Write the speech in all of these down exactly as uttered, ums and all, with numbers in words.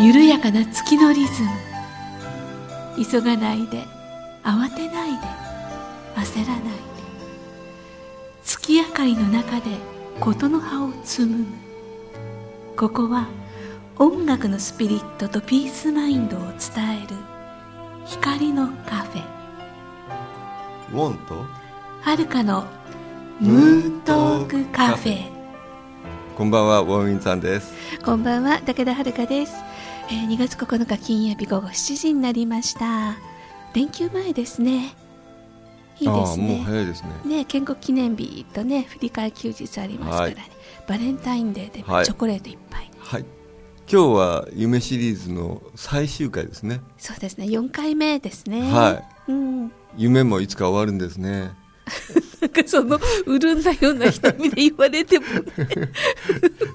緩やかな月のリズム、急がないで、慌てないで、焦らないで、月明かりの中で事の葉を紡ぐ。ここは音楽のスピリットとピースマインドを伝える光のカフェ。ウォンとはるかのムーントークカフェ。こんばんは、ウォンウィンさんです。こんばんは、武田はるかです。えー、にがつここのか金曜日午後しちじになりました。連休前ですね。いいですね。あ、もう早いです ね, ね建国記念日とね、振り替え休日ありますからね、はい、バレンタインデーでチョコレートいっぱい、はいはい。今日は夢シリーズの最終回ですね。そうですね、よんかいめですね、はい、うん、夢もいつか終わるんですね。なんかその潤んだような瞳で言われてもね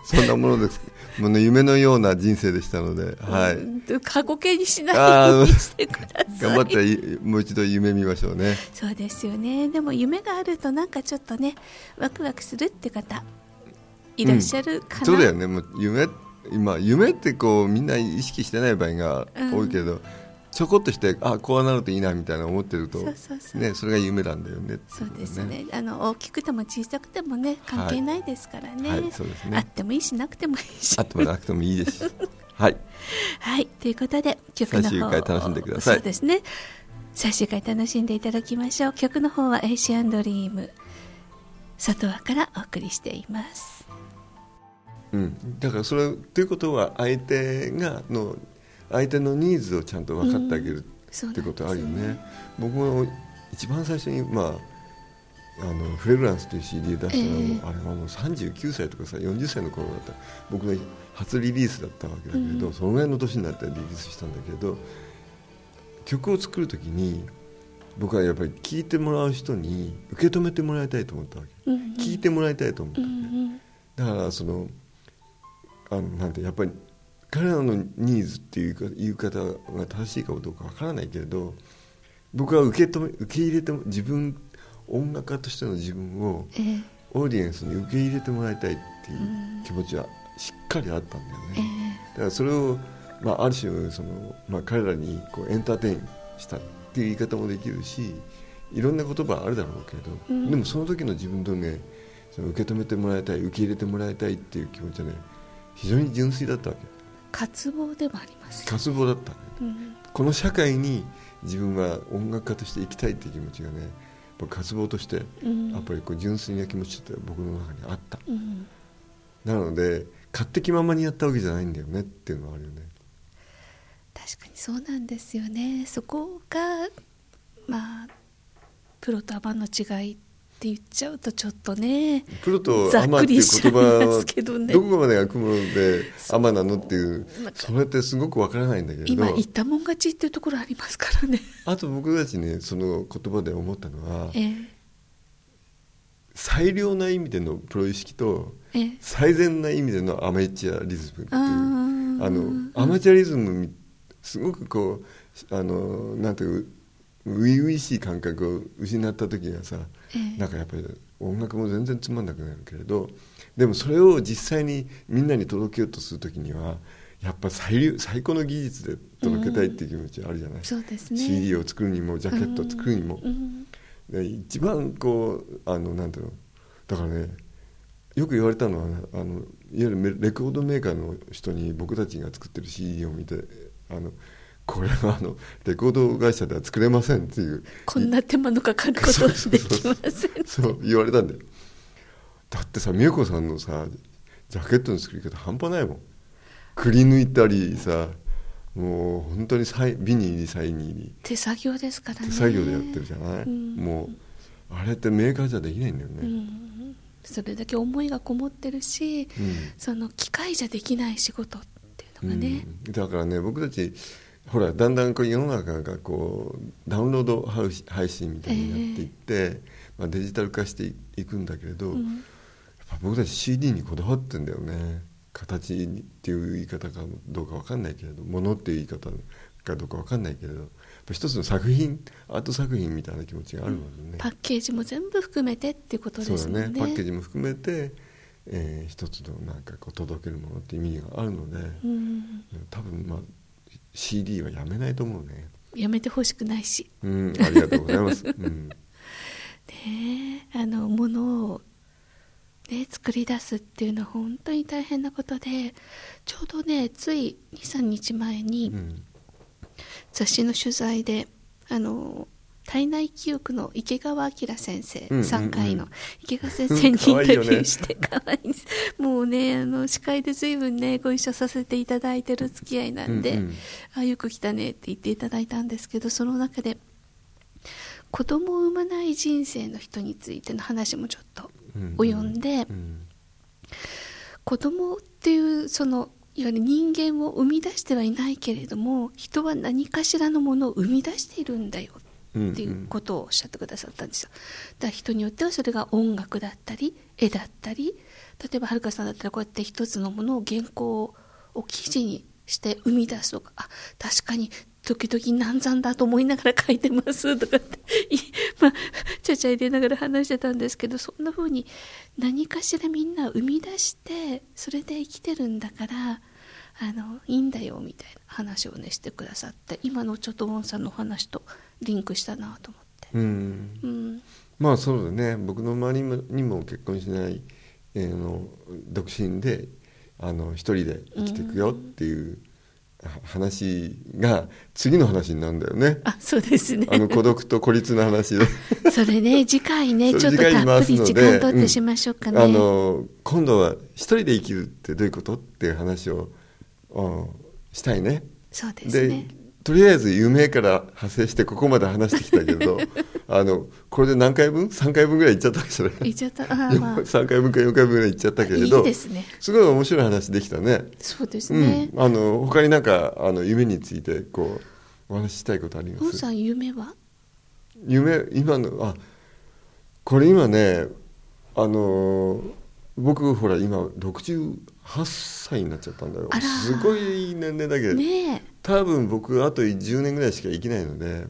そんなものです。もう、ね、夢のような人生でしたので、はい、過去形にしないようにしてください。頑張ってもう一度夢見ましょうね。そうですよね。でも夢があるとなんかちょっとね、ワクワクするって方いらっしゃるかな、うん、そうだよね。もう夢今夢ってこうみんな意識してない場合が多いけど、うん、ちょこっとして、あ、こうなるといいなみたいな思ってると、そうそうそう、ね、それが夢なんだよね。そうですね。あの大きくても小さくてもね、関係ないですからね、はいはい、そうですね。あってもいいし、なくてもいいし、あってもなくてもいいですはい、はい、ということで曲の方、最終回楽しんでください。そうですね、最終回楽しんでいただきましょう。曲の方はエイシアンドリーム、外輪からお送りしています。うん、だからそれということは、相手がの相手のニーズをちゃんと分かってあげる、うん、ってことあるよね。よね、僕も一番最初に、まあ、あのフレグランスという シーディー 出したのは、えー、あれはもうさんじゅうきゅうさいとかさ、よんじゅっさいの頃だった。僕の初リリースだったわけだけど、うん、そのぐらいの年になってリリースしたんだけど、曲を作るときに僕はやっぱり聴いてもらう人に受け止めてもらいたいと思ったわけ。聴、うん、いてもらいたいと思ったわけ、うん、だからそのあのなんてやっぱり彼らのニーズっていうか言い方が正しいかどうかわからないけれど、僕は受け止め受け入れても、自分音楽家としての自分をオーディエンスに受け入れてもらいたいっていう気持ちはしっかりあったんだよね、えー、だからそれを、まあ、ある種その、まあ、彼らにこうエンターテインしたっていう言い方もできるし、いろんな言葉あるだろうけれど、うん、でもその時の自分とね、その受け止めてもらいたい、受け入れてもらいたいっていう気持ちはね、非常に純粋だったわけ。渇望でもあります。渇望だった、ね、うん。この社会に自分は音楽家として生きたいっていう気持ちがね、渇望としてやっぱりこう純粋な気持ちって僕の中にあった、うん。なので勝手気ままにやったわけじゃないんだよねっていうのはあるよね。確かにそうなんですよね。そこがまあプロとアマの違い。って言っちゃうとちょっとね、プロとアマっていう言葉は、ね、どこまでが雲でアマなのっていう、それってすごくわからないんだけど、今言ったもん勝ちっていうところありますからね。あと僕たちね、その言葉で思ったのは、えー、最良な意味でのプロ意識と、えー、最善な意味でのアマチュアリズムっていう、あのアマチュアリズム、すごくこうあのなんていう初々しい感覚を失った時がさ、えー、なんかやっぱり音楽も全然つまんなくなるけれど、でもそれを実際にみんなに届けようとする時には、やっぱ 最, 最高の技術で届けたいっていう気持ちがあるじゃない、うん、そうですね、シーディー を作るにもジャケットを作るにも、うんうん、一番こうあのなんていうのだからね、よく言われたのは、あのいわゆるレコードメーカーの人に僕たちが作ってる シーディー を見て、あのこれはあのレコード会社では作れませんっていう、こんな手間のかかることはできませんってそう言われたんだよ。だってさ、美代子さんのさジャケットの作り方半端ないもん。くり抜いたりさ、もう本当にビニーにサイニーに手作業ですからね。手作業でやってるじゃない、うん、もうあれってメーカーじゃできないんだよね、うん。それだけ思いがこもってるし、うん、その機械じゃできない仕事っていうのがね、うん、だからね、僕たちほらだんだんこう世の中がこうダウンロード配信みたいになっていって、えーまあ、デジタル化していくんだけれど、うん、やっぱ僕たち シーディー にこだわってんだよね。形っていう言い方かどうか分かんないけれど、ものっていう言い方かどうか分かんないけれど、やっぱ一つの作品、アート作品みたいな気持ちがあるわけね、うん、パッケージも全部含めてっていうことですよね。そうだね、パッケージも含めて、えー、一つのなんかこう届けるものって意味があるので、うん、多分、まあ、シーディー はやめないと思うね。やめてほしくないし、うん、ありがとうございます、うん、ねえ、あのものを、ね、作り出すっていうのは本当に大変なことで、ちょうどねつい にさんにちまえに、うん、雑誌の取材であの体内記憶の池川明先生、うんうんうん、さんかいの池川先生にインタビューして可愛い、ね、もうねあの司会で随分ねご一緒させていただいてる付き合いなんで、うんうん、あよく来たねって言っていただいたんですけど、その中で子供を産まない人生の人についての話もちょっと及んで、うんうんうん、子供っていうそのいわゆる人間を生み出してはいないけれども人は何かしらのものを生み出しているんだよっていうことをおっしゃってくださったんですよ。だから人によってはそれが音楽だったり絵だったり、例えばはるかさんだったらこうやって一つのものを原稿を記事にして生み出すとか、あ確かに時々難産だと思いながら書いてますとかってまあちゃちゃ入れながら話してたんですけど、そんな風に何かしらみんな生み出してそれで生きてるんだからあのいいんだよみたいな話をねしてくださって、今のちょっとウォンさんの話とリンクしたなと思って、うんうん、まあそうだね。僕の周りにも結婚しない、えー、の独身であの一人で生きていくよっていう話が次の話になるんだよね。あそうですね、あの孤独と孤立の話それね次回ねちょっとたっぷり時間取ってしましょうかね、うん、あの今度は一人で生きるってどういうことっていう話をしたいね。そうですね。でとりあえず夢から派生してここまで話してきたけどあのこれで何回分さんかいぶんぐらいいっちゃったかしらいっちゃった、まあ、さんかいぶんかよんかいぶんぐらいいっちゃったけれどいいですね。すごい面白い話できたね。そうですね、うん、あの他になんかあの夢についてこうお話ししたいことあります？ウォンさん夢は夢今のあこれ今ねあの僕ほら今ろくじゅうはっさいになっちゃったんだよ。すごい年齢だけど、ね、多分僕あとじゅうねんぐらいしか生きないので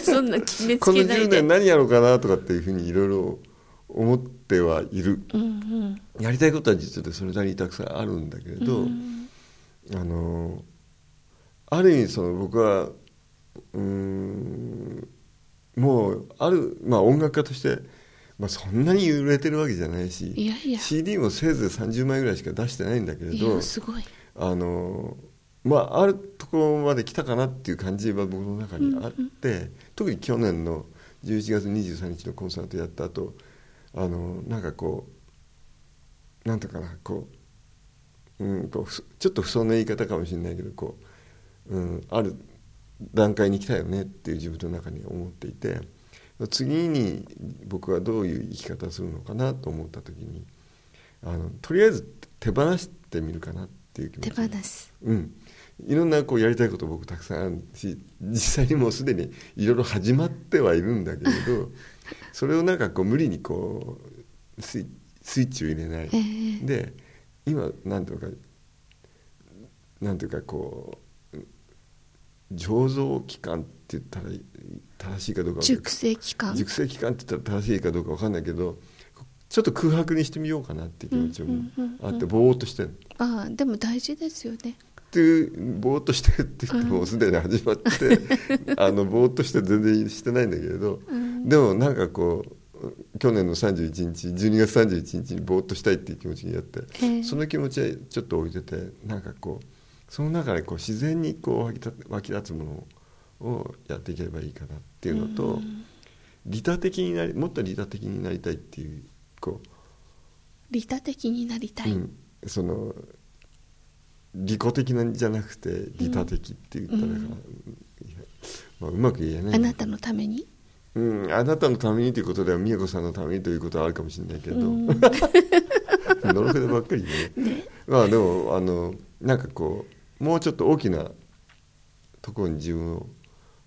そんな決めつけないでこのじゅうねん何やろうかなとかっていうふうにいろいろ思ってはいる、うんうん、やりたいことは実はそれなりにたくさんあるんだけれど、うん、あのある意味その僕はうーんもうある、まあ、音楽家としてまあ、そんなに売れてるわけじゃないし、いやいや シーディー もせいぜいさんじゅうまいぐらいしか出してないんだけれど、すごい あの、まあ、あるところまで来たかなっていう感じは僕の中にあって、うんうん、特に去年のじゅういちがつにじゅうさんにちのコンサートやった後あのなんかこうなんていうかなこう、うん、こうちょっと不遜な言い方かもしれないけどこう、うん、ある段階に来たよねっていう自分の中に思っていて、次に僕はどういう生き方をするのかなと思った時にあのとりあえず手放してみるかなっていう気持ち。手放す、うん、いろんなこうやりたいこと僕たくさんあるし、実際にもうすでにいろいろ始まってはいるんだけれどそれをなんかこう無理にこうスイ、スイッチを入れない、えー、で今なんていうかなんていうかこう醸造期間って言ったら正しいかどうか熟成期間熟成期間って言ったら正しいかどうか分かんないけど、ちょっと空白にしてみようかなっていう気持ちもあって、うんうんうんうん、ぼーっとしてる。ああでも大事ですよねっていうぼーっとしてるって言ってもすでに始まって、うん、あのぼーっとして全然してないんだけれど、うん、でもなんかこう去年のさんじゅういちにちじゅうにがつさんじゅういちにちにぼーっとしたいっていう気持ちになって、えー、その気持ちはちょっと置いてて、なんかこうその中でこう自然にこう湧き立つ、湧き立つものををやっていければいいかなっていうのと、利他的になりもっと利他的になりたいっていうこう利他的になりたい、うん、その利己的なんじゃなくて利他的って言ったら、うんまあ、うまく言えない。あなたのために、うん、あなたのためにということでは美恵子さんのためにということはあるかもしれないけどのろくでばっかり ね, ねまあでもあのなんかこうもうちょっと大きなところに自分を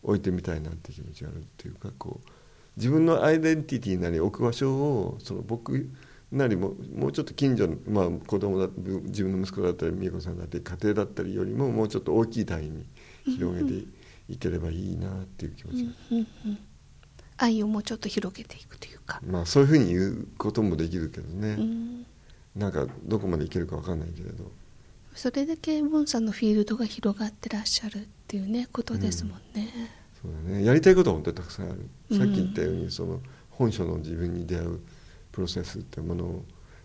置いてみたいなって気持ちがあるっていうか、こう自分のアイデンティティなり置く場所をその僕なりももうちょっと近所の、まあ、子供だ自分の息子だったり美恵子さんだったり家庭だったりよりももうちょっと大きい単位に広げていければいいなっていう気持ちがある。愛をもうちょっと広げていくというか、まあ、そういうふうに言うこともできるけどね、うんなんかどこまでいけるか分かんないけれど、それだけモンさんのフィールドが広がってらっしゃるっていうねことですもんね、うん、そうだね。やりたいことは本当にたくさんある、うん、さっき言ったようにその本初の自分に出会うプロセスっていうものを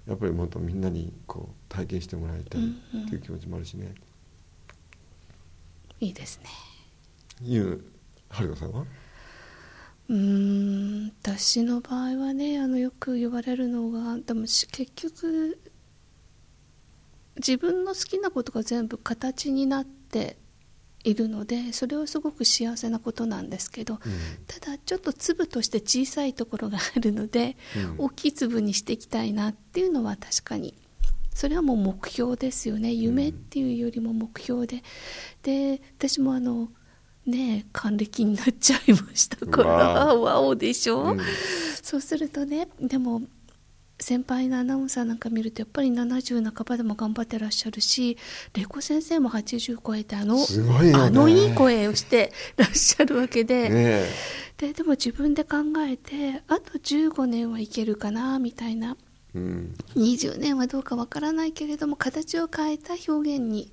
やっぱりもっとみんなにこう体験してもらいたいっていう気持ちもあるしね、うんうん、いいですね。ゆうはるかさんは？うーん、私の場合はね、あのよく言われるのが、でも結局自分の好きなことが全部形になっているので、それはすごく幸せなことなんですけど、うん、ただちょっと粒として小さいところがあるので、うん、大きい粒にしていきたいなっていうのは確かにそれはもう目標ですよね。夢っていうよりも目標で、で私もあのねえ還暦になっちゃいましたからわおでしょ、うん、そうするとね、でも先輩のアナウンサーなんか見るとやっぱりななじゅう半ばでも頑張ってらっしゃるし、玲子先生もはちじゅう超えてあの、すごいよね、あのいい声をしてらっしゃるわけで、ね、で、でも自分で考えてあとじゅうごねんはいけるかなみたいな、うん、にじゅうねんはどうかわからないけれども形を変えた表現に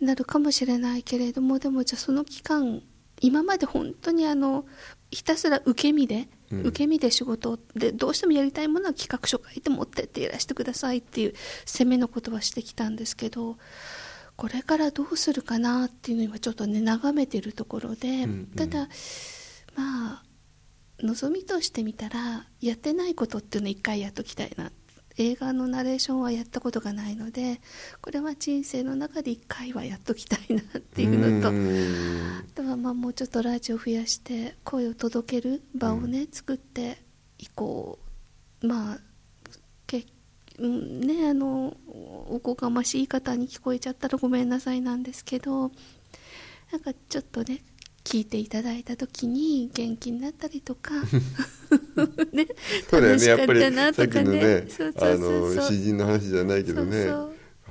なるかもしれないけれども、でもじゃあその期間今まで本当にあのひたすら受け身で、うん、受け身で仕事でどうしてもやりたいものは企画書書いて持ってっていらしてくださいっていう攻めのことはしてきたんですけど、これからどうするかなっていうのを今ちょっとね眺めているところで、うんうん、ただまあ望みとしてみたらやってないことっていうのを一回やっときたいな。映画のナレーションはやったことがないので、これは人生の中で一回はやっときたいなっていうのと、うん、ではまあもうちょっとラジオ増やして声を届ける場をね、うん、作っていこう。まあけ、うん、ね、あのおこがましい方に聞こえちゃったらごめんなさいなんですけど、なんかちょっとね聞いていただいたときに元気になったりとか、ね、楽しかったなとかね、詩人の話じゃないけどね、そう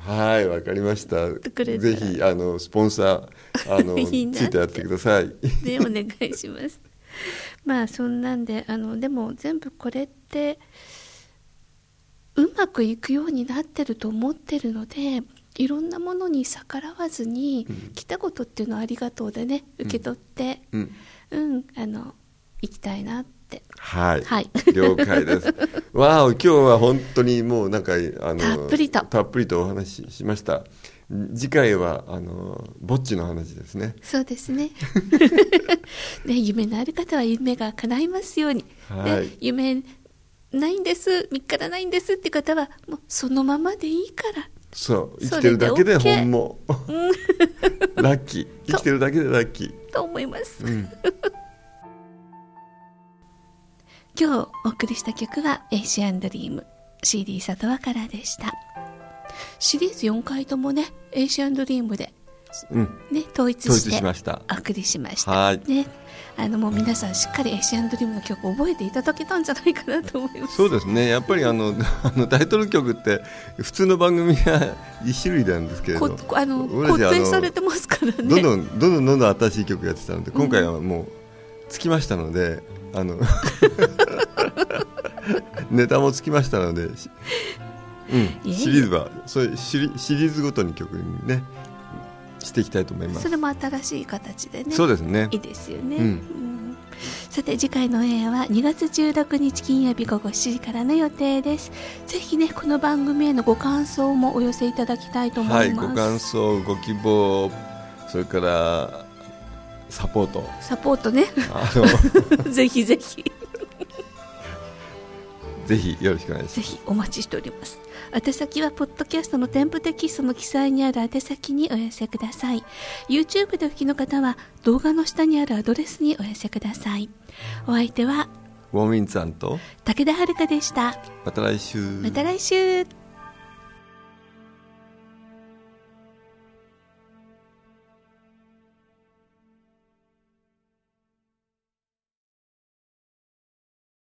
そうはい、わかりました、ぜひあのスポンサーあのいいついてやってくださいでお願いしますまあそんなんで、あのでも全部これってうまくいくようになってると思ってるので、いろんなものに逆らわずに、うん、来たことっていうのはありがとうでね受け取って、うんうん、あの行きたいなってはい、はい、了解ですわお、今日は本当にもうなんかあのたっぷりとたっぷりとお話ししました。次回はあのぼっちの話ですね。そうです ね, ね、夢のある方は夢が叶いますように、はい、で夢ないんです、見っからないんですって方はもうそのままでいいから、そう生きてるだけで本望、OK、ラッキー、生きてるだけでラッキーと思います、うん、今日お送りした曲はエイシアンドリーム シーディー 里和からでした。シリーズよんかいともねエイシアンドリームで、うんね、統一してお送りしました。はい、ね、あのもう皆さんしっかりエイシアンドリームの曲を覚えていただけたんじゃないかなと思います。そうですね、やっぱりあのあのタイトル曲って普通の番組は一種類なんですけれど、あの固定されてますからね、どんどんどんどんどんどん新しい曲やってたので今回はもうつきましたので、うん、あのネタもつきましたので、うん、シリーズはそういうシリーズごとに曲にねしていきたいと思います。それも新しい形でね、そうですね、いいですよね、うんうん、さて次回のオンエアはにがつじゅうろくにち金曜日午後しちじからの予定です。ぜひねこの番組へのご感想もお寄せいただきたいと思います、はい、ご感想ご希望、それからサポートサポートねあのぜひぜひぜひよろしくお願いします。ぜひお待ちしております。宛先はポッドキャストの添付テキストの記載にある宛先にお寄せください。 YouTube でお聞きの方は動画の下にあるアドレスにお寄せください。お相手はウォンウィンさんと武田遥でした。また来週。また来週。